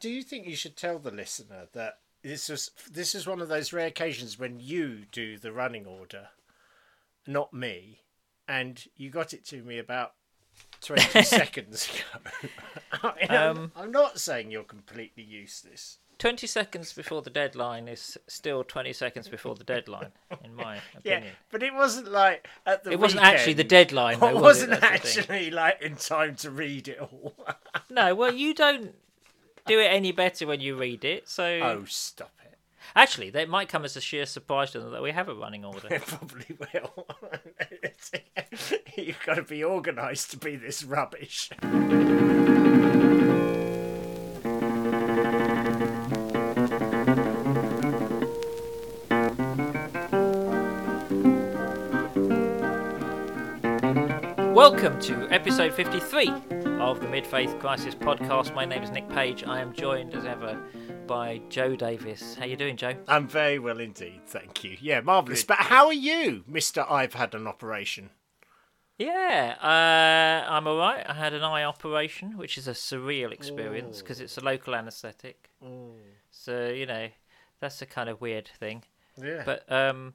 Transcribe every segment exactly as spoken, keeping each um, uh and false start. Do you think you should tell the listener that this is this is one of those rare occasions when you do the running order, not me, and you got it to me about twenty seconds ago? I am, um, I'm not saying you're completely useless. Twenty seconds before the deadline is still twenty seconds before the deadline, in my opinion. Yeah, but it wasn't like at the. It wasn't weekend, actually the deadline. Though, it wasn't was it? actually like in time to read it all. No, well, you don't do it any better when you read it. So oh, stop it. Actually, that might come as a sheer surprise to them that we have a running order. It probably will. You've got to be organised to be this rubbish. Welcome to episode fifty-three of the Mid-Faith Crisis Podcast. My name is Nick Page. I am joined as ever by Joe Davis. How you doing, Joe? I'm very well indeed, thank you. Yeah, marvellous. But how are you, Mister I've had an operation? Yeah, uh, I'm all right. I had an eye operation, which is a surreal experience because it's a local anaesthetic. Ooh. So, you know, that's a kind of weird thing. Yeah. But, um...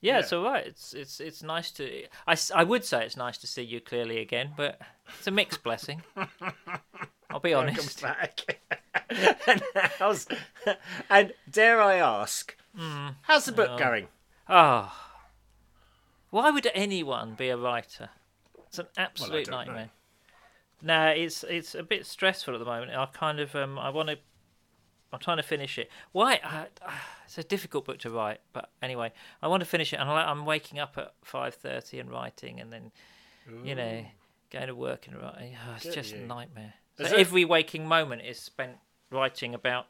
Yeah, yeah, it's all right. It's it's it's nice to. I, I would say it's nice to see you clearly again, but it's a mixed blessing. I'll be honest. Welcome back. and, how's, and dare I ask, mm, how's the book um, going? Ah, oh, why would anyone be a writer? It's an absolute well, nightmare. Know. No, it's it's a bit stressful at the moment. I kind of um, I want to. I'm trying to finish it. Why? I, I, it's a difficult book to write, but anyway, I want to finish it. And I'm waking up at five thirty and writing, and then, Ooh. you know, going to work and writing. Oh, it's Get just you. a nightmare. So that... every waking moment is spent writing about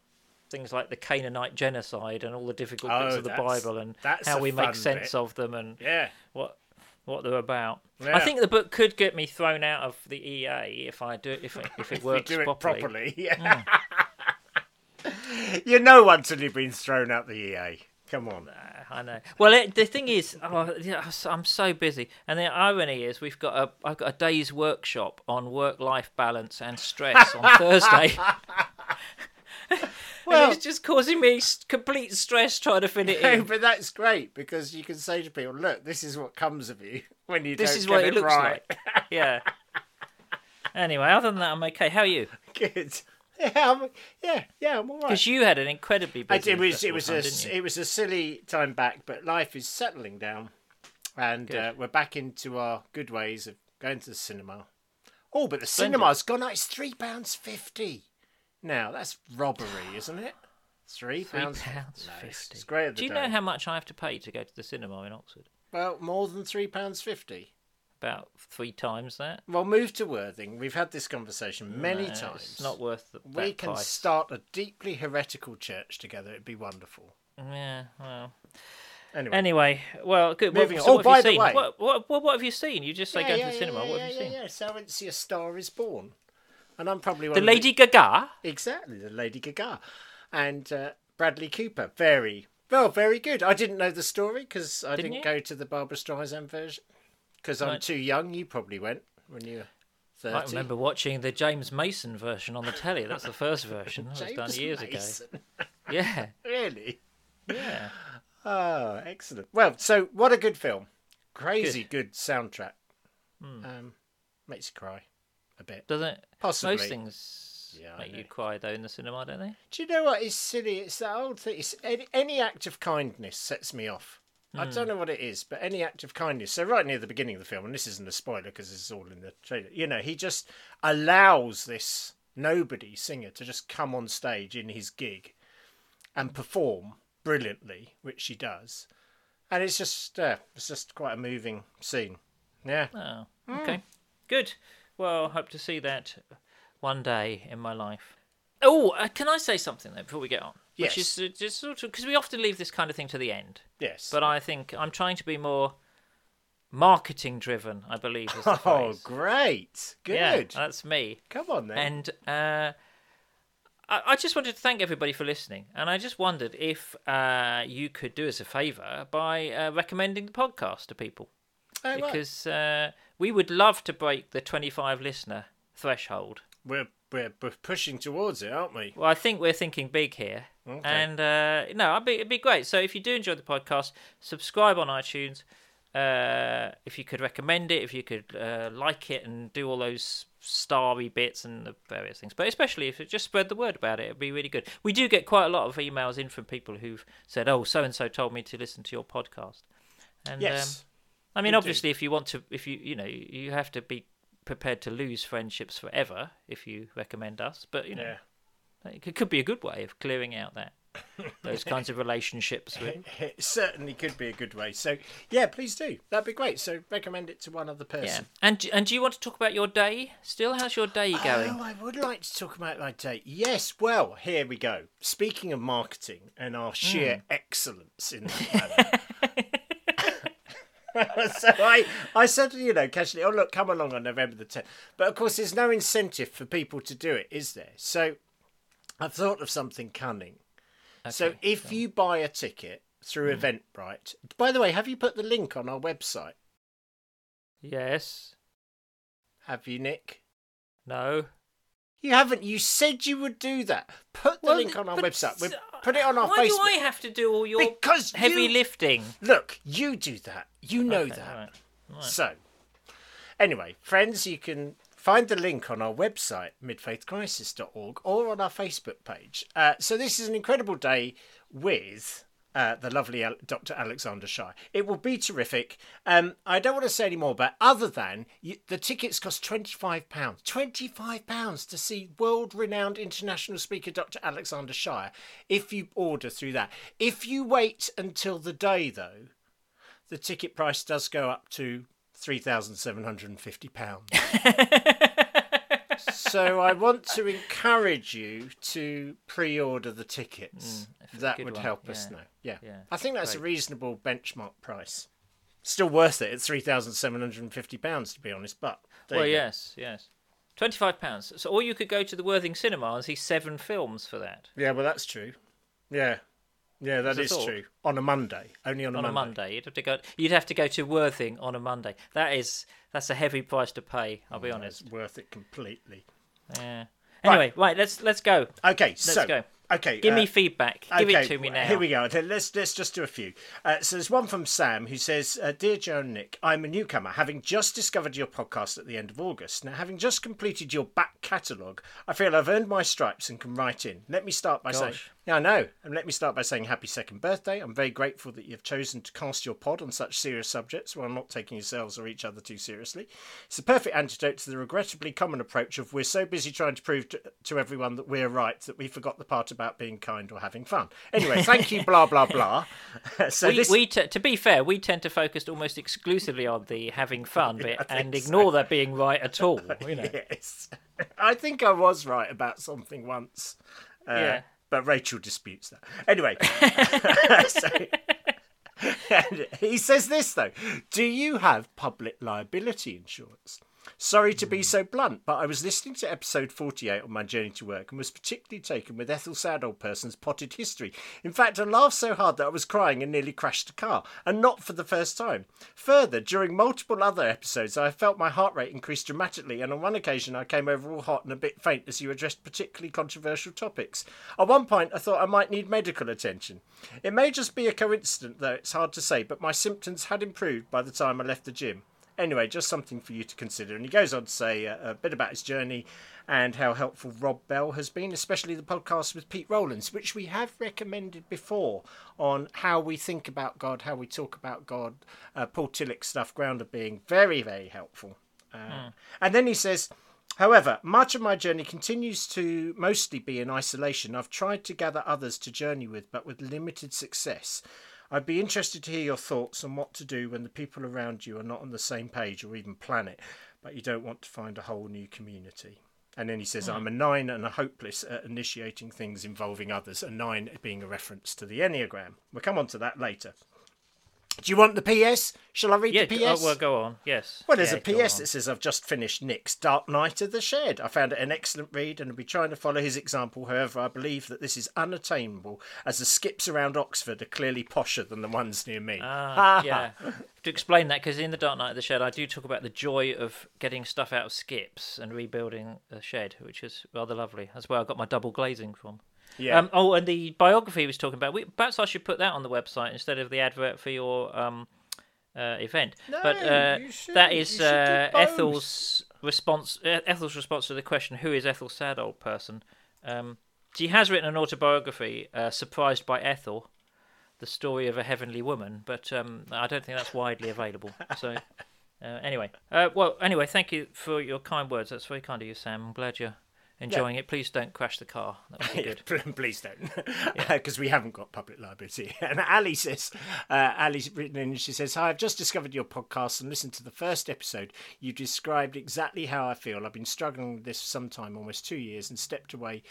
things like the Canaanite genocide and all the difficult oh, bits of the Bible and how we make sense bit. of them and yeah. what. What they're about. Yeah. I think the book could get me thrown out of the E A if I do it, if it, if it works if you do it properly. properly. Yeah. Mm. You know, once you've been thrown out the E A, come on. I know. Well, it, the thing is, oh, I'm so busy, and the irony is, we've got a I've got a day's workshop on work-life balance and stress on Thursday. Well, it's just causing me complete stress trying to fit it in. No, but that's great because you can say to people, "Look, this is what comes of you when you this don't is get what it, it looks right." Like. Yeah. Anyway, other than that, I'm okay. How are you? Good. Yeah, I'm, yeah, yeah, I'm all right. Because you had an incredibly busy I, it was, it was time, a, didn't you? It was a silly time back, but life is settling down, and uh, we're back into our good ways of going to the cinema. Oh, but the Splendid. cinema's gone up. It's three pounds fifty now. That's robbery, isn't it? Three, three pounds, pounds fifty. It's great. Do you day. know how much I have to pay to go to the cinema in Oxford? Well, more than three pounds fifty. About three times that. Well, move to Worthing. We've had this conversation many no, times. It's not worth the that We can price. start a deeply heretical church together. It'd be wonderful. Yeah, well. Anyway. Anyway, well, good. Moving well, so on. Oh, by the seen? way. What, what, what, what have you seen? You just say yeah, go yeah, to the cinema. Yeah, what have yeah, you seen? Yeah, yeah, so I went to see A Star Is Born. And I'm probably one the of Lady the... Gaga? Exactly, the Lady Gaga. And uh, Bradley Cooper. Very, well, very good. I didn't know the story because I didn't, didn't go to the Barbra Streisand version. Because I'm too young. You probably went when you were thirty. I remember watching the James Mason version on the telly. That's the first version. That was done years Mason. ago. Yeah. Really? Yeah. Oh, excellent. Well, so what a good film. Crazy good, good soundtrack. Mm. Um, makes you cry a bit. Doesn't it? Possibly. Most things yeah, make you cry, though, in the cinema, don't they? Do you know what is silly? It's that old thing. It's any, any act of kindness sets me off. I don't know what it is, but any act of kindness. So right near the beginning of the film, and this isn't a spoiler because it's all in the trailer, you know, he just allows this nobody singer to just come on stage in his gig and perform brilliantly, which she does. And it's just uh, it's just quite a moving scene. Yeah. Oh, okay. Mm. Good. Well, I hope to see that one day in my life. Oh, uh, can I say something, though, before we get on? Yes. Which is uh, just sort of because we often leave this kind of thing to the end. Yes. But I think I'm trying to be more marketing-driven, I believe. Is the oh, phrase. great. Good. Yeah, that's me. Come on, then. And uh, I, I just wanted to thank everybody for listening. And I just wondered if uh, you could do us a favour by uh, recommending the podcast to people. Oh, because right. uh, we would love to break the twenty-five listener threshold. We're we're pushing towards it, aren't we? Well, I think we're thinking big here. Okay. And uh, no, it'd be, it'd be great. So if you do enjoy the podcast, subscribe on iTunes. Uh, if you could recommend it, if you could uh, like it and do all those starry bits and the various things, but especially if it just spread the word about it, it'd be really good. We do get quite a lot of emails in from people who've said, oh, so-and-so told me to listen to your podcast. And yes, um, I mean, obviously, do. if you want to, if you, you know, you have to be prepared to lose friendships forever if you recommend us, but you know, yeah. it could be a good way of clearing out that. Those kinds of relationships with... It certainly could be a good way. So yeah, please do, that'd be great. So recommend it to one other person. Yeah. and and do you want to talk about your day still? How's your day going? Oh, I would like to talk about my day. Yes, well, here we go. Speaking of marketing and our sheer mm. excellence in that manner. So I, I said, you know, casually, oh, look, come along on November the tenth. But of course, there's no incentive for people to do it, is there? So I've thought of something cunning. Okay, so if so. you buy a ticket through mm. Eventbrite, by the way, have you put the link on our website? Yes. Have you, Nick? No. You haven't. You said you would do that. Put the well, link on our website. We'll put it on our why Facebook. Why do I have to do all your because heavy you, lifting? Look, you do that. You know okay, that. All right, all right. So, anyway, friends, you can... find the link on our website, mid faith crisis dot org, or on our Facebook page. Uh, so this is an incredible day with uh, the lovely Al- Doctor Alexander Shire. It will be terrific. Um, I don't want to say any more, but other than you, the tickets cost twenty-five pounds. twenty-five pounds to see world-renowned international speaker Doctor Alexander Shire, if you order through that. If you wait until the day, though, the ticket price does go up to... three thousand seven hundred fifty pounds. So I want to encourage you to pre-order the tickets. Mm, that would one. help yeah. us now. Yeah. yeah. I think that's Great. a reasonable benchmark price. Still worth it at three thousand seven hundred fifty pounds, to be honest, but Well, yes, yes. twenty-five pounds. So or you could go to the Worthing Cinema and see seven films for that. Yeah, well, that's true. Yeah. Yeah, that is true. On a Monday, only on a on Monday. On a Monday, you'd have to go. You'd have to go to Worthing on a Monday. That is, that's a heavy price to pay. I'll be honest. It's worth it completely. Yeah. Anyway, right, right let's let's go. Okay, let's so go. Okay, give uh, me feedback. Give okay, it to me now. Here we go. Let's let's just do a few. Uh, so there's one from Sam who says, uh, "Dear Joe and Nick, I'm a newcomer, having just discovered your podcast at the end of August. Now, having just completed your back catalogue, I feel I've earned my stripes and can write in. Let me start by Gosh. saying, yeah, I know, and let me start by saying happy second birthday. I'm very grateful that you've chosen to cast your pod on such serious subjects while not taking yourselves or each other too seriously. It's a perfect antidote to the regrettably common approach of we're so busy trying to prove to, to everyone that we're right that we forgot the part about being kind or having fun. Anyway, thank you, blah, blah, blah." So we, this... we t- to be fair, we tend to focus almost exclusively on the having fun bit yeah, and ignore so. that being right at all. You know? Yes. I think I was right about something once. Uh, yeah. But Rachel disputes that. Anyway. So, he says this, though. "Do you have public liability insurance? Sorry to be so blunt, but I was listening to episode forty-eight on my journey to work and was particularly taken with Ethel Saddleperson's potted history. In fact, I laughed so hard that I was crying and nearly crashed a car, and not for the first time. Further, during multiple other episodes, I felt my heart rate increase dramatically, and on one occasion I came over all hot and a bit faint as you addressed particularly controversial topics. At one point, I thought I might need medical attention. It may just be a coincidence, though it's hard to say, but my symptoms had improved by the time I left the gym. Anyway, just something for you to consider." And he goes on to say a, a bit about his journey and how helpful Rob Bell has been, especially the podcast with Pete Rollins, which we have recommended before on how we think about God, how we talk about God. Uh, Paul Tillich's stuff, Grounded, being very, very helpful. Uh, mm. And then he says... "However, much of my journey continues to mostly be in isolation. I've tried to gather others to journey with, but with limited success. I'd be interested to hear your thoughts on what to do when the people around you are not on the same page or even planet, but you don't want to find a whole new community." And then he says, "I'm a nine and a hopeless at initiating things involving others," a nine being a reference to the Enneagram. We'll come on to that later. Do you want the P S? Shall I read yeah, the P S? Oh, well, go on, yes. Well, there's yeah, a P S that says, I've just finished Nick's Dark Night of the Shed. I found it an excellent read and will be trying to follow his example. However, I believe that this is unattainable, as the skips around Oxford are clearly posher than the ones near me. Ah, yeah. To explain that, because in the Dark Night of the Shed, I do talk about the joy of getting stuff out of skips and rebuilding a shed, which is rather lovely. That's where I got my double glazing from. Yeah. Um, oh, and the biography he was talking about. We, perhaps I should put that on the website instead of the advert for your um, uh, event. No, but uh, you should, that is you uh, Ethel's response. Ethel's response to the question, "Who is Ethel Saddleperson?" Um, she has written an autobiography, uh, "Surprised by Ethel: The Story of a Heavenly Woman," but um, I don't think that's widely available. So, uh, anyway, uh, well, anyway, thank you for your kind words. That's very kind of you, Sam. I'm glad you're enjoying yeah. it. Please don't crash the car. That would be good. Yeah, please don't, because yeah. we haven't got public liability. And Ali says, uh, Ali's written in, she says, "Hi, I've just discovered your podcast and listened to the first episode. You described exactly how I feel. I've been struggling with this for some time, almost two years, and stepped away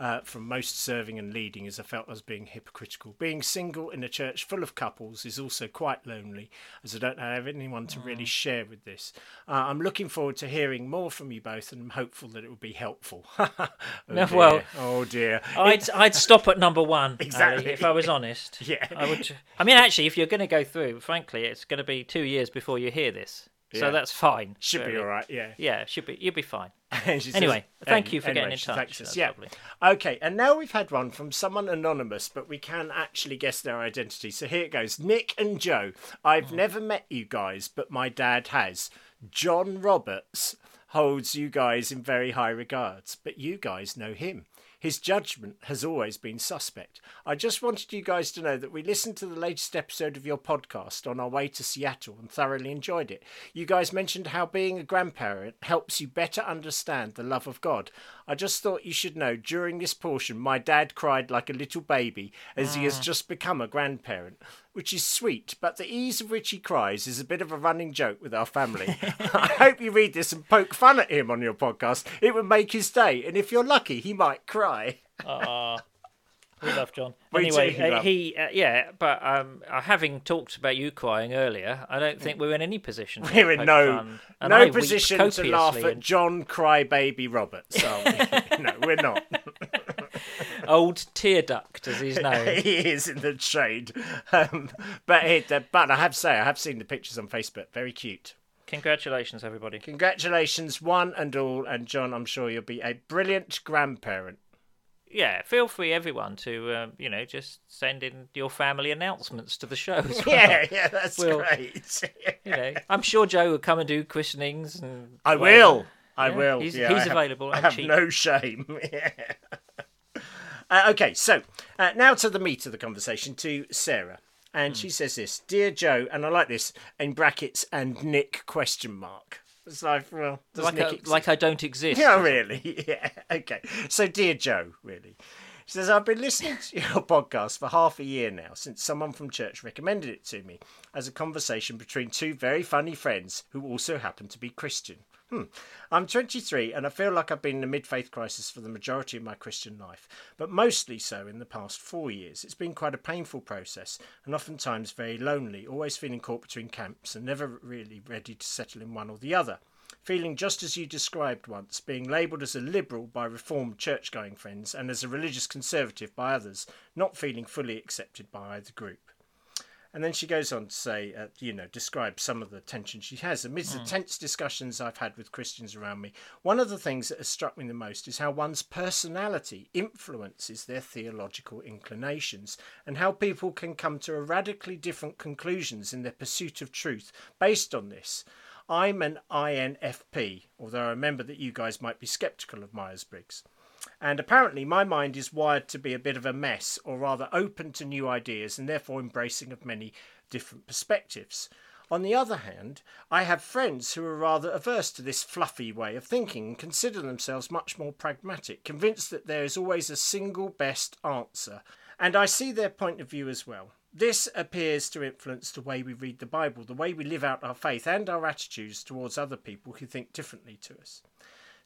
Uh, from most serving and leading, as I felt I was being hypocritical. Being single in a church full of couples is also quite lonely, as I don't have anyone to really share with this. Uh, I'm looking forward to hearing more from you both, and I'm hopeful that it will be helpful." oh, no, dear. Well, oh dear. I'd I'd stop at number one. Exactly. Ali, if I was honest, yeah. I would. I mean, actually, if you're going to go through, frankly, it's going to be two years before you hear this. So yeah. that's fine. Should really. be all right, yeah. Yeah, should be. You'll be fine. Anyway, says, thank um, you for anyway, getting in touch. That's yeah. lovely. Okay, and now we've had one from someone anonymous, but we can actually guess their identity. So here it goes. Nick and Joe, I've mm. never met you guys, but my dad has. John Roberts holds you guys in very high regards, but you guys know him. His judgment has always been suspect. I just wanted you guys to know that we listened to the latest episode of your podcast on our way to Seattle and thoroughly enjoyed it. You guys mentioned how being a grandparent helps you better understand the love of God. I just thought you should know, during this portion, my dad cried like a little baby as he has just become a grandparent, which is sweet, but the ease of which he cries is a bit of a running joke with our family. I hope you read this and poke fun at him on your podcast. It would make his day, and if you're lucky, he might cry. Ah, uh, we love John. Anyway, too, uh, he uh, yeah, but um, uh, having talked about you crying earlier, I don't think we're in any position. We're in no no I position to laugh at and... John Crybaby Roberts. Are we? No, we're not. Old tear duct, as he's known. He is in the trade. Um, but it, uh, but I have to say, I have seen the pictures on Facebook. Very cute. Congratulations, everybody. Congratulations, one and all. And John, I'm sure you'll be a brilliant grandparent. Yeah, feel free, everyone, to, um, you know, just send in your family announcements to the show as well. Yeah, yeah, that's we'll, great. You know, I'm sure Joe will come and do christenings. And I whatever. will. I yeah, will. He's, yeah, he's I available. Have, I have cheap. no shame. Yeah. Uh, okay, so uh, now to the meat of the conversation, to Sarah. And mm. she says this, "Dear Joe," and I like this, in brackets, "and Nick, question mark." It's like, well, does like, Nick I, exist? Like I don't exist. Yeah, really. Yeah, okay. So, dear Joe, really. She says, "I've been listening to your podcast for half a year now, since someone from church recommended it to me as a conversation between two very funny friends who also happen to be Christian. Hmm. I'm twenty-three and I feel like I've been in a mid-faith crisis for the majority of my Christian life, but mostly so in the past four years. It's been quite a painful process and oftentimes very lonely, always feeling caught between camps and never really ready to settle in one or the other. Feeling just as you described once, being labelled as a liberal by Reformed church-going friends and as a religious conservative by others, not feeling fully accepted by either group." And then she goes on to say, uh, you know, describe some of the tension she has. "Amidst mm. the tense discussions I've had with Christians around me, one of the things that has struck me the most is how one's personality influences their theological inclinations and how people can come to radically different conclusions in their pursuit of truth based on this. I'm an I N F P, although I remember that you guys might be sceptical of Myers-Briggs. And apparently my mind is wired to be a bit of a mess, or rather open to new ideas and therefore embracing of many different perspectives. On the other hand, I have friends who are rather averse to this fluffy way of thinking and consider themselves much more pragmatic, convinced that there is always a single best answer. And I see their point of view as well. This appears to influence the way we read the Bible, the way we live out our faith, and our attitudes towards other people who think differently to us.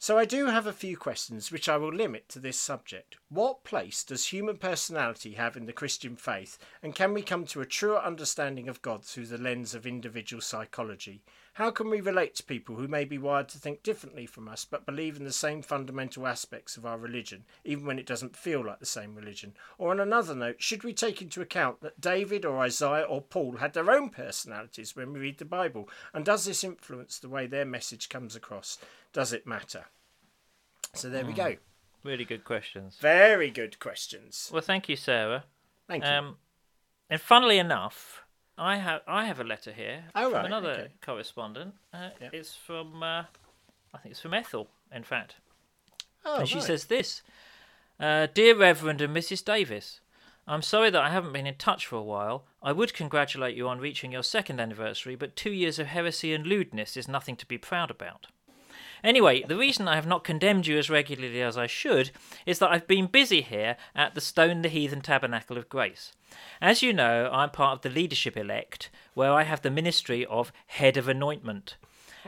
So I do have a few questions which I will limit to this subject. What place does human personality have in the Christian faith, and can we come to a truer understanding of God through the lens of individual psychology? How can we relate to people who may be wired to think differently from us but believe in the same fundamental aspects of our religion, even when it doesn't feel like the same religion? Or on another note, should we take into account that David or Isaiah or Paul had their own personalities when we read the Bible? And does this influence the way their message comes across? Does it matter? So there mm. we go. Really good questions. Very good questions. Well, thank you, Sarah. Thank you. Um, and funnily enough, I have I have a letter here oh, from right. another okay. correspondent. Uh, yeah. It's from, uh, I think it's from Ethel, in fact. Oh, and she right. says this. Uh, Dear Reverend and Missus Davis, I'm sorry that I haven't been in touch for a while. I would congratulate you on reaching your second anniversary, but two years of heresy and lewdness is nothing to be proud about. Anyway, the reason I have not condemned you as regularly as I should is that I've been busy here at the Stone the Heathen Tabernacle of Grace. As you know, I'm part of the leadership elect, where I have the ministry of Head of Anointment.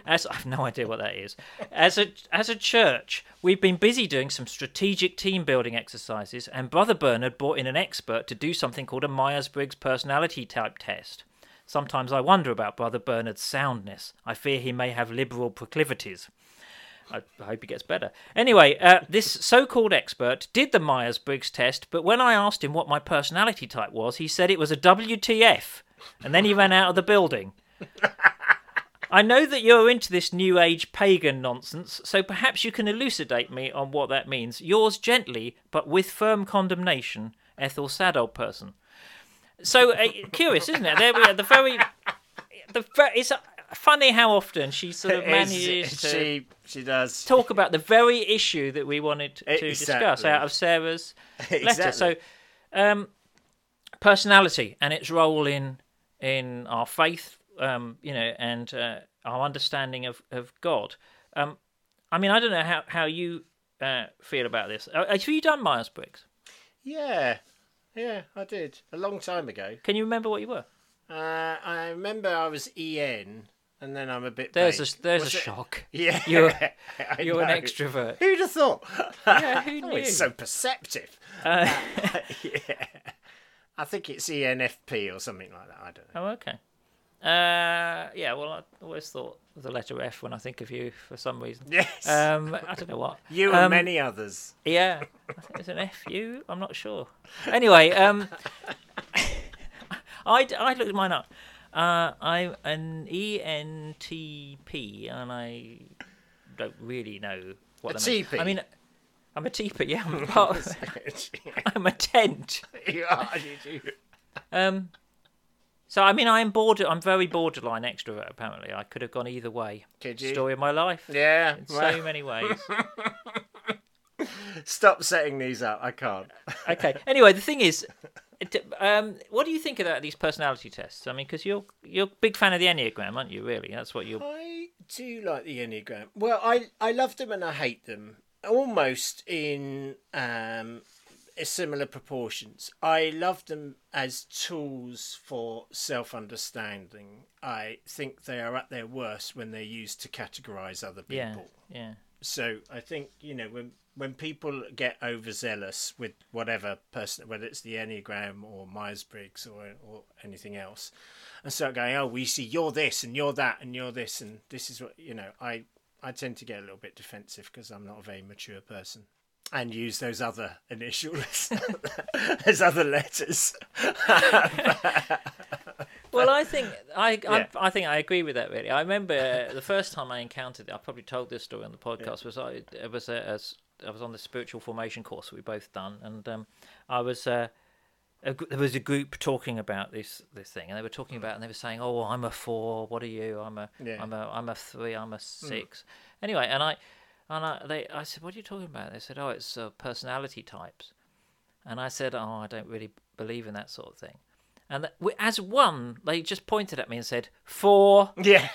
As I've no idea what that is. As a as a church, we've been busy doing some strategic team building exercises, and Brother Bernard brought in an expert to do something called a Myers-Briggs personality type test. Sometimes I wonder about Brother Bernard's soundness. I fear he may have liberal proclivities. I hope he gets better. Anyway, uh, this so-called expert did the Myers-Briggs test, but when I asked him what my personality type was, he said it was a W T F, and then he ran out of the building. I know that you're into this New Age pagan nonsense, so perhaps you can elucidate me on what that means. Yours gently, but with firm condemnation, Ethel Saddleperson. So, uh, curious, isn't it? There we are, the very... the it's... Uh, funny how often she sort of manages to she, she does. talk about the very issue that we wanted to exactly. discuss out of Sarah's exactly. letter. So, um, personality and its role in in our faith, um, you know, and uh, our understanding of of God. Um, I mean, I don't know how how you uh, feel about this. Have you done Myers-Briggs? Yeah, yeah, I did a long time ago. Can you remember what you were? Uh, I remember I was E N. And then I'm a bit. There's vague. a there's was a it? shock. Yeah, you're, you're an extrovert. Who'd have thought? Yeah, who knew? Oh, it's so perceptive. Uh, yeah, I think it's E N F P or something like that. I don't know. Oh, okay. Uh, yeah. Well, I always thought of the letter F when I think of you for some reason. Yes. Um, I don't know what. You um, and many others. Yeah, I think it's an F U. I'm not sure. Anyway, um, I I looked mine up. Uh, I'm an E N T P, and I don't really know what that means. I mean, I'm a T P, yeah. I'm, part of, I'm a tent. You are, you do. Um, so, I mean, I'm, border, I'm very borderline extrovert, apparently. I could have gone either way. Could you? Story of my life. Yeah. In well. so many ways. Stop setting these up. I can't. Okay. Anyway, the thing is... Um, what do you think about these personality tests? I mean, because you're you're a big fan of the Enneagram, aren't you? Really, that's what you're. I do like the Enneagram. Well, I I love them and I hate them almost in um, similar proportions. I love them as tools for self-understanding. I think they are at their worst when they're used to categorise other people. Yeah. Yeah. So I think you know when. When people get overzealous with whatever person, whether it's the Enneagram or Myers-Briggs or or anything else, and start going, oh, we see you're this and you're that and you're this and this is what, you know, I, I tend to get a little bit defensive because I'm not a very mature person and use those other initials as other letters. Well, I think I, yeah. I I think I agree with that really. I remember uh, the first time I encountered it, I probably told this story on the podcast. Yeah. Was I it was a, as I was on the spiritual formation course that we both done, and um, I was uh, a, there was a group talking about this this thing, and they were talking about and they were saying, "Oh, I'm a four. What are you? I'm a yeah. I'm a I'm a three. I'm a six." Mm. Anyway, and I and I they I said, "What are you talking about?" They said, "Oh, it's uh, personality types," and I said, "Oh, I don't really believe in that sort of thing." And as one, they just pointed at me and said, four. Yeah.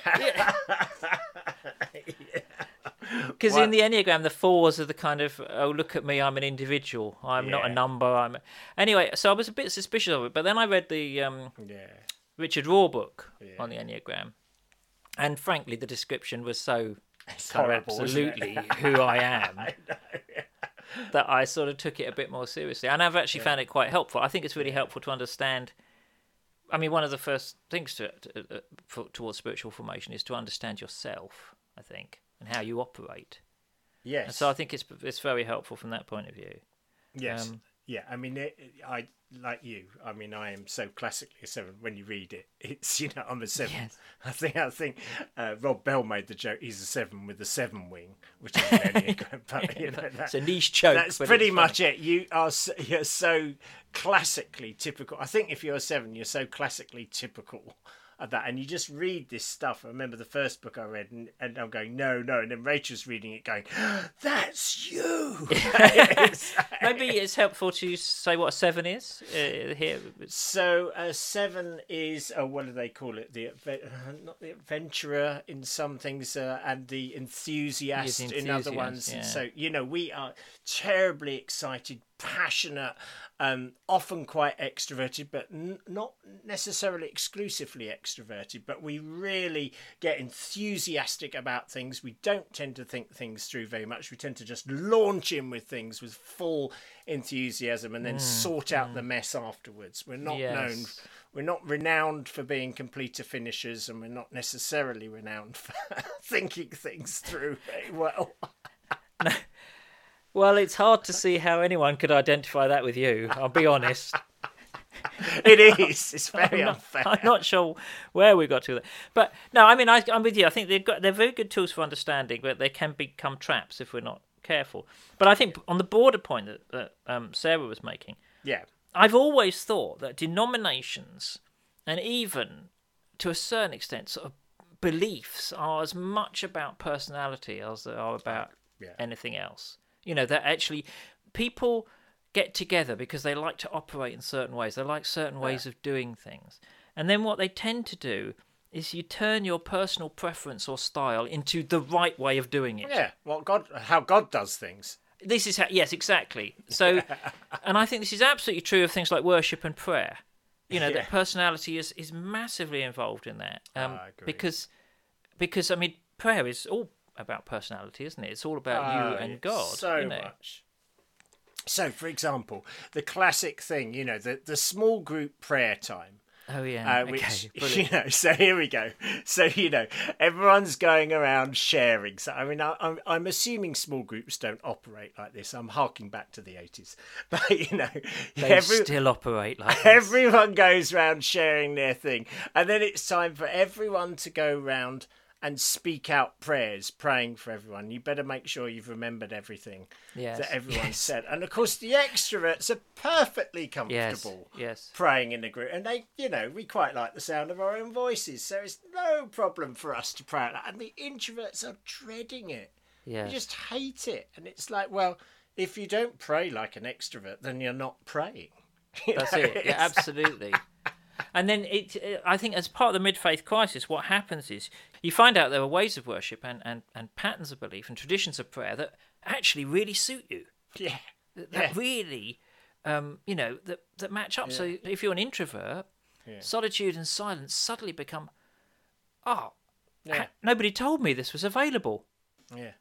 Because yeah. in the Enneagram, the fours are the kind of, oh, look at me, I'm an individual. I'm yeah. not a number. I'm Anyway, so I was a bit suspicious of it. But then I read the um, yeah. Richard Rohr book yeah. on the Enneagram. And frankly, the description was so It's horrible, absolutely isn't it? Who I am. I know. That I sort of took it a bit more seriously. And I've actually yeah. found it quite helpful. I think it's really helpful to understand. I mean, one of the first things to, to, uh, for, towards spiritual formation is to understand yourself, I think, and how you operate. Yes. And so I think it's it's very helpful from that point of view. Yes. Um, yeah, I mean, it, it, I like you. I mean, I am so classically a seven. When you read it, it's, you know, I'm a seven. Yes. I think I think uh, Rob Bell made the joke. He's a seven with a seven wing, which is really good. But, you know, that, it's a niche joke. That's pretty much it. You are you're so classically typical. I think if you're a seven, you're so classically typical of that, and you just read this stuff. I remember the first book I read, and, and I'm going, no, no, and then Rachel's reading it, going, that's you. it's, Maybe it's helpful to say what a seven is uh, here. So a seven is, oh, what do they call it? The not the adventurer in some things, uh, and the enthusiast, the enthusiast in other ones. Yeah. And so, you know, we are terribly excited, passionate, um, often quite extroverted, but n- not necessarily exclusively extroverted, but we really get enthusiastic about things. We don't tend to think things through very much. We tend to just launch in with things with full enthusiasm and then mm, sort out mm. the mess afterwards. We're not yes. known, we're not renowned for being completer finishers, and we're not necessarily renowned for thinking things through very well. No. Well, it's hard to see how anyone could identify that with you, I'll be honest. It is. It's very I'm not, unfair. I'm not sure where we got to that. But, no, I mean, I, I'm with you. I think they've got, they're very good tools for understanding, but they can become traps if we're not careful. But I think on the broader point that, that um, Sarah was making, yeah, I've always thought that denominations and even, to a certain extent, sort of beliefs are as much about personality as they are about yeah. anything else. You know, that actually people get together because they like to operate in certain ways. They like certain yeah. ways of doing things. And then what they tend to do is you turn your personal preference or style into the right way of doing it. Yeah, well, God, how God does things. This is how, yes, exactly. So, and I think this is absolutely true of things like worship and prayer. You know, yeah. that personality is, is massively involved in that. Um, I agree. Because, because, I mean, prayer is all about personality, isn't it? It's all about oh, you and God. So you know? much. So, for example, the classic thing, you know, the, the small group prayer time. Oh, yeah. Uh, which, okay, brilliant. You know, so here we go. So, you know, everyone's going around sharing. So, I mean, I, I'm, I'm assuming small groups don't operate like this. I'm harking back to the eighties. But, you know. They every, still operate like this. Everyone goes around sharing their thing. And then it's time for everyone to go round and speak out prayers, praying for everyone. You better make sure you've remembered everything yes. that everyone yes. said. And, of course, the extroverts are perfectly comfortable yes. Yes. praying in the group. And, they, you know, we quite like the sound of our own voices, so it's no problem for us to pray out loud. And the introverts are dreading it. Yes. They just hate it. And it's like, well, if you don't pray like an extrovert, then you're not praying. You That's know? it. Yeah, absolutely. And then it, I think as part of the mid-faith crisis, what happens is you find out there are ways of worship and, and, and patterns of belief and traditions of prayer that actually really suit you. Yeah. That, that yeah. really, um, you know, that, that match up. Yeah. So if you're an introvert, yeah. solitude and silence suddenly become, oh, yeah. ha- nobody told me this was available. Yeah.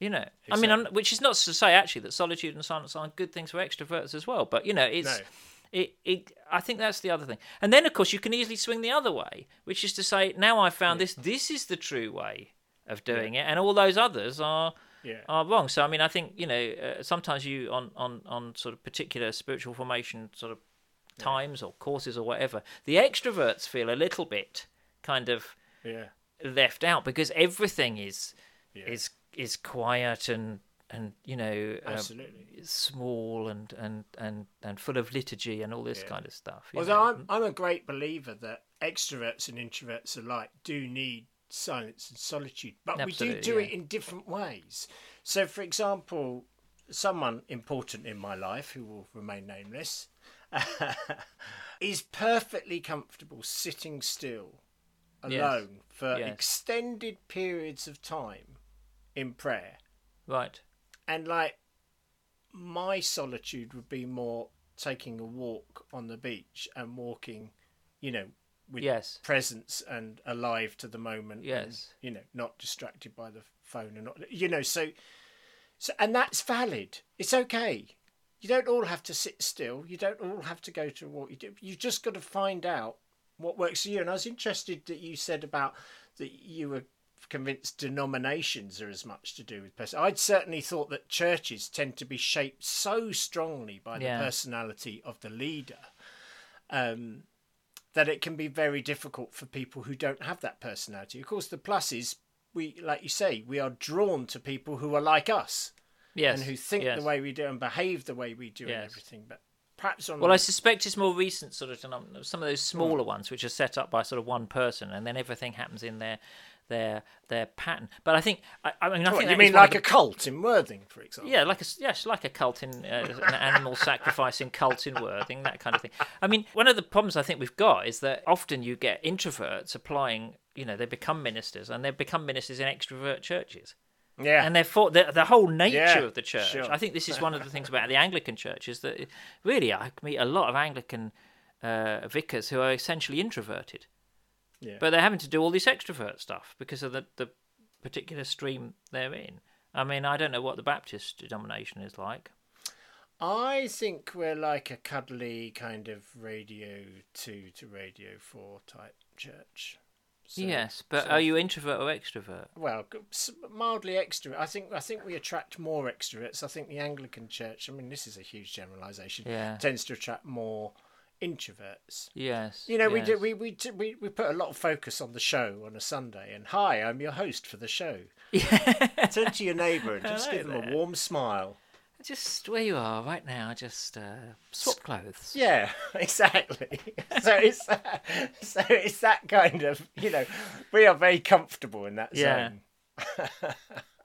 You know, exactly. I mean, I'm, which is not to say actually that solitude and silence aren't good things for extroverts as well, but, you know, it's... No. It, it, I think that's the other thing. And then, of course, you can easily swing the other way, which is to say, now I've found yeah. this, this is the true way of doing yeah. it, and all those others are yeah. are wrong. So, I mean, I think, you know, uh, sometimes you, on, on, on sort of particular spiritual formation sort of times yeah. or courses or whatever, the extroverts feel a little bit kind of yeah. left out because everything is yeah. is is quiet and and you know absolutely um, small and, and and and full of liturgy and all this yeah. kind of stuff. Although I'm, I'm a great believer that extroverts and introverts alike do need silence and solitude, but absolutely, we do do yeah. it in different ways. So, for example, someone important in my life who will remain nameless is perfectly comfortable sitting still alone yes. for yes. extended periods of time in prayer. Right. And, like, my solitude would be more taking a walk on the beach and walking, you know, with yes. presence and alive to the moment. Yes. And, you know, not distracted by the phone and not, you know, so, so, and that's valid. It's okay. You don't all have to sit still. You don't all have to go to a walk. You do. You've just got to find out what works for you. And I was interested that you said about that you were convinced denominations are as much to do with person. I'd certainly thought that churches tend to be shaped so strongly by the yeah. personality of the leader um, that it can be very difficult for people who don't have that personality. Of course, the plus is we, like you say, we are drawn to people who are like us. Yes. And who think yes. the way we do and behave the way we do yes. and everything. But perhaps on well, the... I suspect it's more recent sort of phenomenon. Some of those smaller mm. ones, which are set up by sort of one person, and then everything happens in their their their pattern. But I think I, I mean I what, think you mean like the... a cult in Worthing, for example. Yeah, like a yes, like a cult in uh, an animal sacrificing cult in Worthing, that kind of thing. I mean, one of the problems I think we've got is that often you get introverts applying. You know, they become ministers, and they become ministers in extrovert churches. Yeah, and therefore the the whole nature yeah, of the church. Sure. I think this is one of the things about the Anglican church is that really I meet a lot of Anglican uh, vicars who are essentially introverted, yeah. but they're having to do all this extrovert stuff because of the, the particular stream they're in. I mean, I don't know what the Baptist denomination is like. I think we're like a cuddly kind of Radio Two to Radio Four type church. So, yes, but so, are you introvert or extrovert? Well, mildly extrovert. I think I think we attract more extroverts. I think the Anglican Church, I mean, this is a huge generalisation, yeah. tends to attract more introverts. Yes, you know, yes. we do we we we we put a lot of focus on the show on a Sunday, and hi, I'm your host for the show. Turn to your neighbour and just give them a warm smile. Just where you are right now, just uh, swap clothes. Yeah, exactly. So it's that, so it's that kind of, you know, we are very comfortable in that yeah. zone.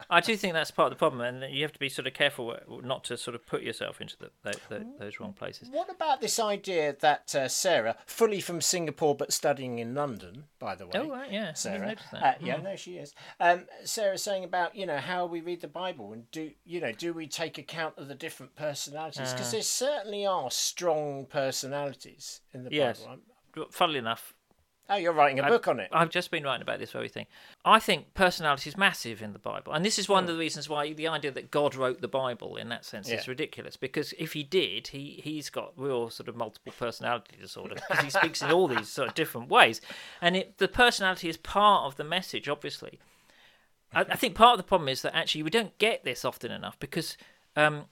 I do think that's part of the problem, and you have to be sort of careful not to sort of put yourself into the, the, the, those wrong places. What about this idea that uh, Sarah, fully from Singapore but studying in London, by the way? Oh, right, yeah. Sarah, I noticed that. Uh, yeah, mm. no, she is. Um, Sarah's saying about, you know, how we read the Bible and do, you know, do we take account of the different personalities? Because uh, there certainly are strong personalities in the yes. Bible. Yes, funnily enough. Oh, you're writing a book I've, on it. I've just been writing about this very thing. I think personality is massive in the Bible. And this is one mm. of the reasons why the idea that God wrote the Bible in that sense yeah. is ridiculous. Because if he did, he, he's got real sort of multiple personality disorder. Because he speaks in all these sort of different ways. And it, the personality is part of the message, obviously. I, I think part of the problem is that actually we don't get this often enough. Because um,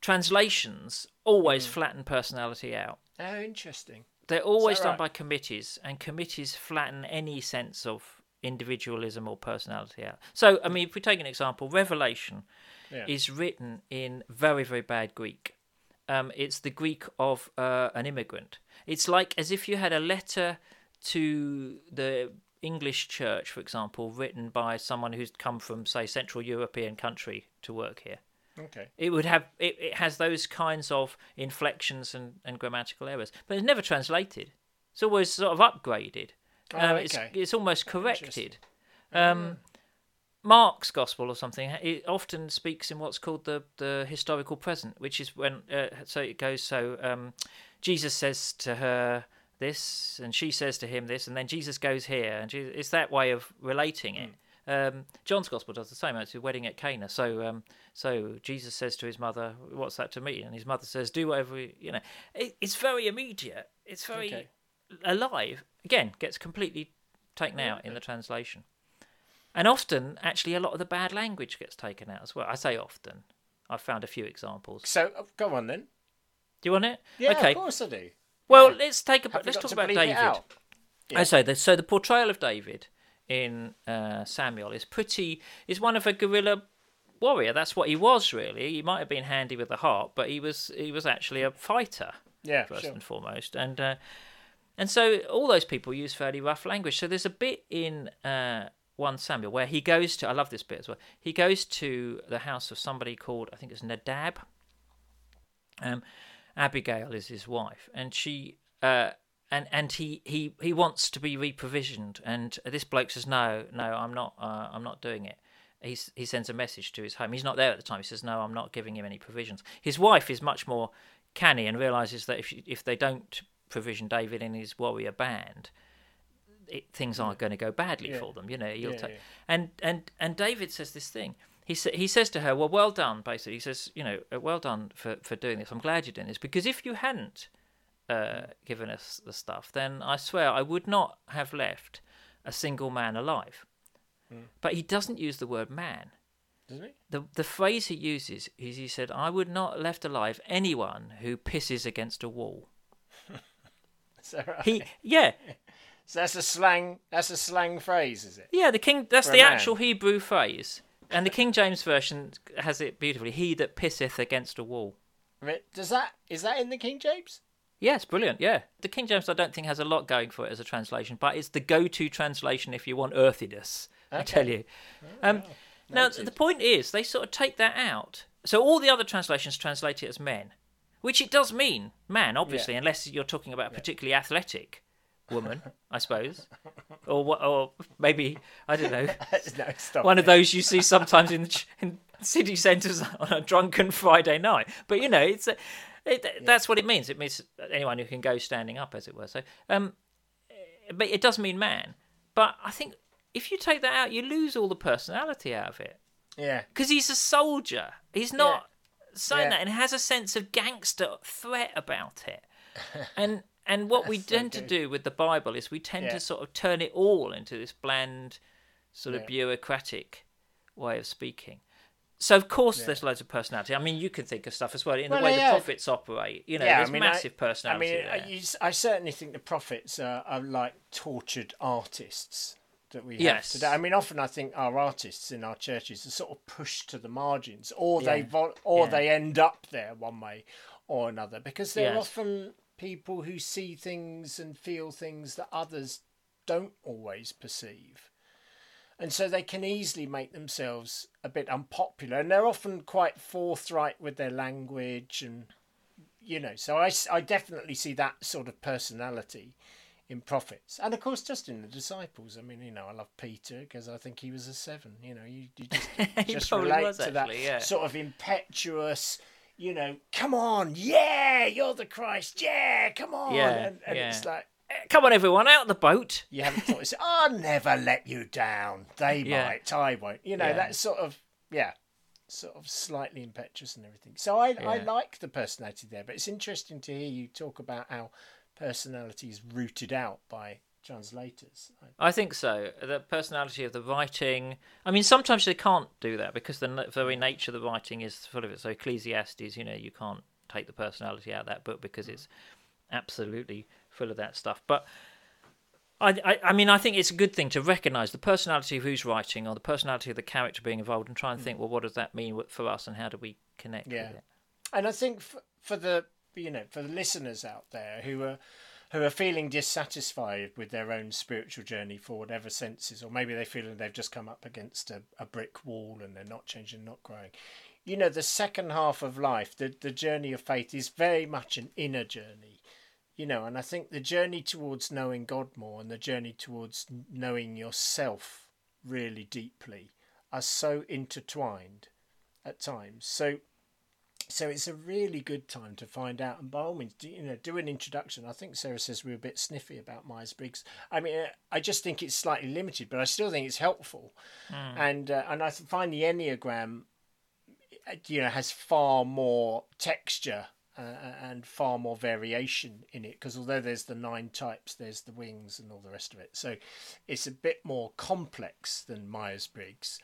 translations always mm. flatten personality out. Oh, interesting. They're always done right? by committees, and committees flatten any sense of individualism or personality out. So, I mean, if we take an example, Revelation yeah. is written in very, very bad Greek. Um, it's the Greek of uh, an immigrant. It's like as if you had a letter to the English church, for example, written by someone who's come from, say, Central European country to work here. Okay. It would have it, it has those kinds of inflections and, and grammatical errors, but it's never translated. It's always sort of upgraded. Oh, um, okay. It's it's almost corrected. Um, mm. Mark's Gospel or something. It often speaks in what's called the, the historical present, which is when uh, so it goes. So um, Jesus says to her this, and she says to him this, and then Jesus goes here, and Jesus, it's that way of relating it. Mm. Um, John's Gospel does the same. It's a wedding at Cana. So, um, so Jesus says to his mother, "What's that to me?" And his mother says, "Do whatever we, you know." It, it's very immediate. It's very okay. alive. Again, gets completely taken yeah. out in the translation, and often, actually, a lot of the bad language gets taken out as well. I say often. I've found a few examples. So uh, go on then. Do you want it? Yeah, okay. Of course I do. Well, yeah. let's take a, let's talk about David. Yeah. I say this. So the portrayal of David in uh, Samuel is pretty is one of a guerrilla warrior. That's what he was, really. He might have been handy with the harp, but he was he was actually a fighter yeah, first sure. and foremost. And uh, and so all those people use fairly rough language. So there's a bit in uh, First Samuel where he goes to I love this bit as well. He goes to the house of somebody called I think it's Nadab. Um, Abigail is his wife, and she. Uh, And and he, he, he wants to be reprovisioned, and this bloke says no no I'm not uh, I'm not doing it. He he sends a message to his home. He's not there at the time. He says no I'm not giving him any provisions. His wife is much more canny and realizes that if she, if they don't Provision David and his warrior band, it, things yeah. aren't going to go badly yeah. for them, you know. You'll yeah, ta- yeah. And and and David says this thing. He sa- he says to her, "Well, well done." Basically, he says, "You know, well done for, for doing this. I'm glad you're doing this, because if you hadn't uh, given us the stuff, then I swear I would not have left a single man alive." Mm. But he doesn't use the word man. Doesn't he? The the phrase he uses is, he said, "I would not left alive anyone who pisses against a wall." Is that right? He yeah. So that's a slang. That's a slang phrase, is it? Yeah, the king. That's for the actual Hebrew phrase, and the King James version has it beautifully. "He that pisseth against a wall." Does that is that in the King James? Yes, brilliant. Yeah, the King James I don't think has a lot going for it as a translation, but it's the go-to translation if you want earthiness. Okay. I tell you. Oh, um, wow. Now, the point is, they sort of take that out. So all the other translations translate it as men, which it does mean man, obviously, yeah. unless you're talking about a particularly yeah. athletic woman, I suppose. Or or maybe, I don't know, no, stop one it. of those you see sometimes in, in city centres on a drunken Friday night. But, you know, it's a, it, yeah. that's what it means. It means anyone who can go standing up, as it were. So, um, but it does mean man. But I think... if you take that out, you lose all the personality out of it. Yeah. Because he's a soldier. He's not yeah. saying yeah. that, and has a sense of gangster threat about it. And and what we tend so to do with the Bible is we tend yeah. to sort of turn it all into this bland, sort of yeah. bureaucratic way of speaking. So, of course, yeah. there's loads of personality. I mean, you can think of stuff as well. In well, the way yeah. the prophets operate, you know, yeah, there's I mean, massive I, personality I mean, there. I, I certainly think the prophets are, are like tortured artists that we have yes. today. I mean, often I think our artists in our churches are sort of pushed to the margins, or yeah. they vol- or yeah. they end up there one way or another, because they're yes. often people who see things and feel things that others don't always perceive. And so they can easily make themselves a bit unpopular, and they're often quite forthright with their language, and, you know, so I, I definitely see that sort of personality in prophets, and of course just in the disciples. I mean, you know, I love Peter because I think he was a seven, you know. You, you just, you just relate was, to actually, that yeah. sort of impetuous, you know, come on, yeah, you're the Christ, yeah, come on, yeah, and, and yeah. it's like, come on everyone, out the boat, you haven't thought this, I'll never let you down, they yeah. might, I won't, you know, yeah. that sort of yeah sort of slightly impetuous and everything. So I, yeah. I like the personality there, but it's interesting to hear you talk about how personality is rooted out by translators. I think so. The personality of the writing. I mean, sometimes they can't do that because the very nature of the writing is full of it. So Ecclesiastes, you know, you can't take the personality out of that book because it's absolutely full of that stuff. But I, I, I mean, I think it's a good thing to recognise the personality of who's writing, or the personality of the character being involved, and try and think, well, what does that mean for us, and how do we connect yeah. with it? And I think for, for the you know, for the listeners out there who are who are feeling dissatisfied with their own spiritual journey for whatever senses, or maybe they feel that they've just come up against a, a brick wall and they're not changing, not growing. You know, the second half of life, the, the journey of faith is very much an inner journey, you know, and I think the journey towards knowing God more and the journey towards knowing yourself really deeply are so intertwined at times. So So it's a really good time to find out, and by all means, you know, do an introduction. I think Sarah says we were a bit sniffy about Myers-Briggs. I mean, I just think it's slightly limited, but I still think it's helpful. Mm. And uh, and I find the Enneagram, you know, has far more texture uh, and far more variation in it, because although there's the nine types, there's the wings and all the rest of it. So it's a bit more complex than Myers-Briggs.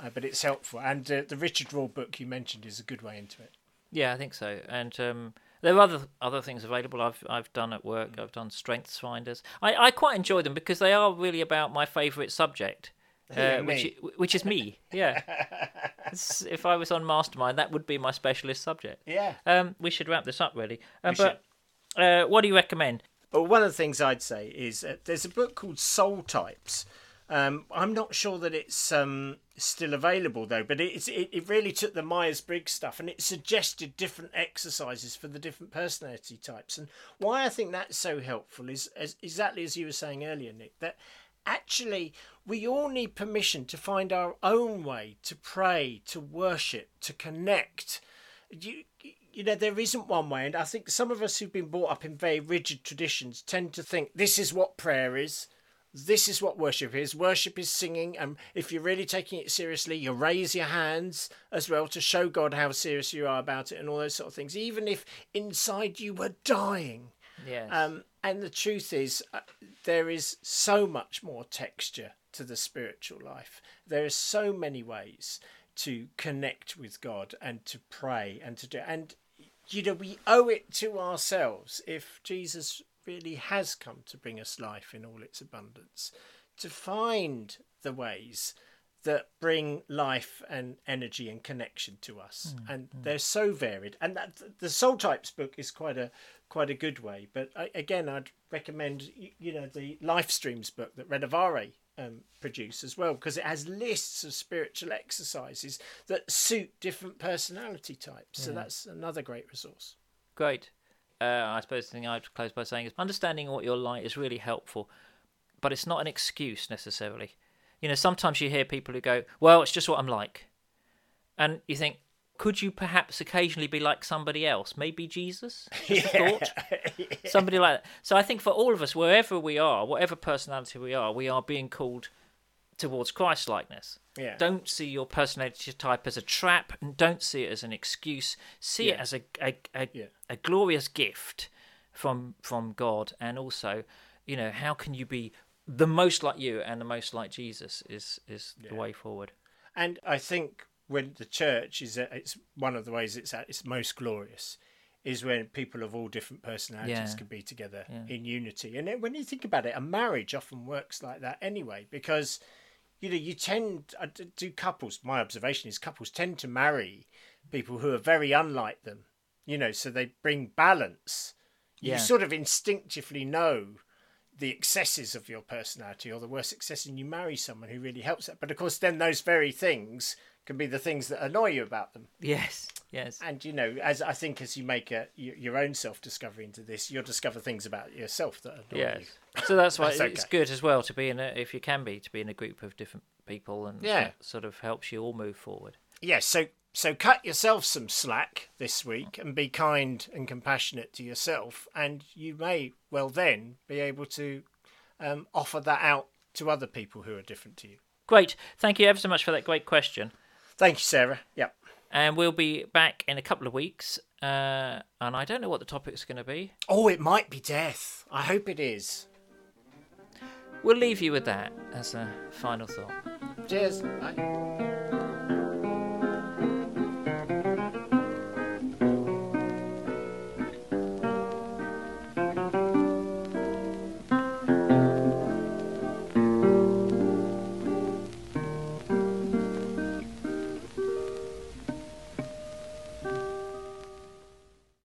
Uh, but it's helpful, and uh, the Richard Rohr book you mentioned is a good way into it. Yeah, I think so. And um, there are other other things available. I've I've done at work. Mm. I've done Strengths Finders. I, I quite enjoy them because they are really about my favourite subject, uh, yeah, which which is me. Yeah. It's, if I was on Mastermind, that would be my specialist subject. Yeah. Um, we should wrap this up really. Uh, but uh, what do you recommend? Well, one of the things I'd say is uh, there's a book called Soul Types. Um, I'm not sure that it's um, still available, though, but it's, it, it really took the Myers-Briggs stuff, and it suggested different exercises for the different personality types. And why I think that's so helpful is, as, exactly as you were saying earlier, Nick, that actually we all need permission to find our own way to pray, to worship, to connect. You, you know, there isn't one way. And I think some of us who've been brought up in very rigid traditions tend to think this is what prayer is. This is what worship is. Worship is singing. And if you're really taking it seriously, you raise your hands as well to show God how serious you are about it and all those sort of things, even if inside you were dying. Yes. Um, and the truth is, uh, there is so much more texture to the spiritual life. There are so many ways to connect with God and to pray and to do. And, you know, we owe it to ourselves, if Jesus really has come to bring us life in all its abundance, to find the ways that bring life and energy and connection to us. Mm, and mm. they're so varied. And that, the Soul Types book is quite a quite a good way. But I, again, I'd recommend, you, you know, the Life Streams book that Renovare um, produce as well, because it has lists of spiritual exercises that suit different personality types. Yeah. So that's another great resource. Great. Uh, I suppose the thing I'd close by saying is understanding what you're like is really helpful, but it's not an excuse necessarily. You know, sometimes you hear people who go, well, it's just what I'm like. And you think, could you perhaps occasionally be like somebody else? Maybe Jesus? Just yeah. a thought. yeah. Somebody like that. So I think for all of us, wherever we are, whatever personality we are, we are being called towards Christ-likeness. Yeah. Don't see your personality type as a trap, and don't see it as an excuse. See yeah. it as a a, a, yeah. a glorious gift from from God. And also, you know, how can you be the most like you and the most like Jesus is is yeah. the way forward. And I think when the church is, a, it's one of the ways it's at its most glorious, is when people of all different personalities yeah. can be together yeah. in unity. And when you think about it, a marriage often works like that anyway, because, you know, you tend to do couples. My observation is couples tend to marry people who are very unlike them, you know, so they bring balance. Yeah. You sort of instinctively know the excesses of your personality or the worst excess, and you marry someone who really helps that. But of course, then those very things can be the things that annoy you about them. Yes, yes. And, you know, as I think as you make a, your own self-discovery into this, you'll discover things about yourself that annoy yes. you. So that's why that's it's okay. good as well to be in a, if you can be, to be in a group of different people, and yeah. that sort of helps you all move forward. Yes, yeah, so so cut yourself some slack this week and be kind and compassionate to yourself, and you may well then be able to um, offer that out to other people who are different to you. Great. Thank you ever so much for that great question. Thank you, Sarah. Yep. And we'll be back in a couple of weeks. Uh, and I don't know what the topic's going to be. Oh, it might be death. I hope it is. We'll leave you with that as a final thought. Cheers. Bye.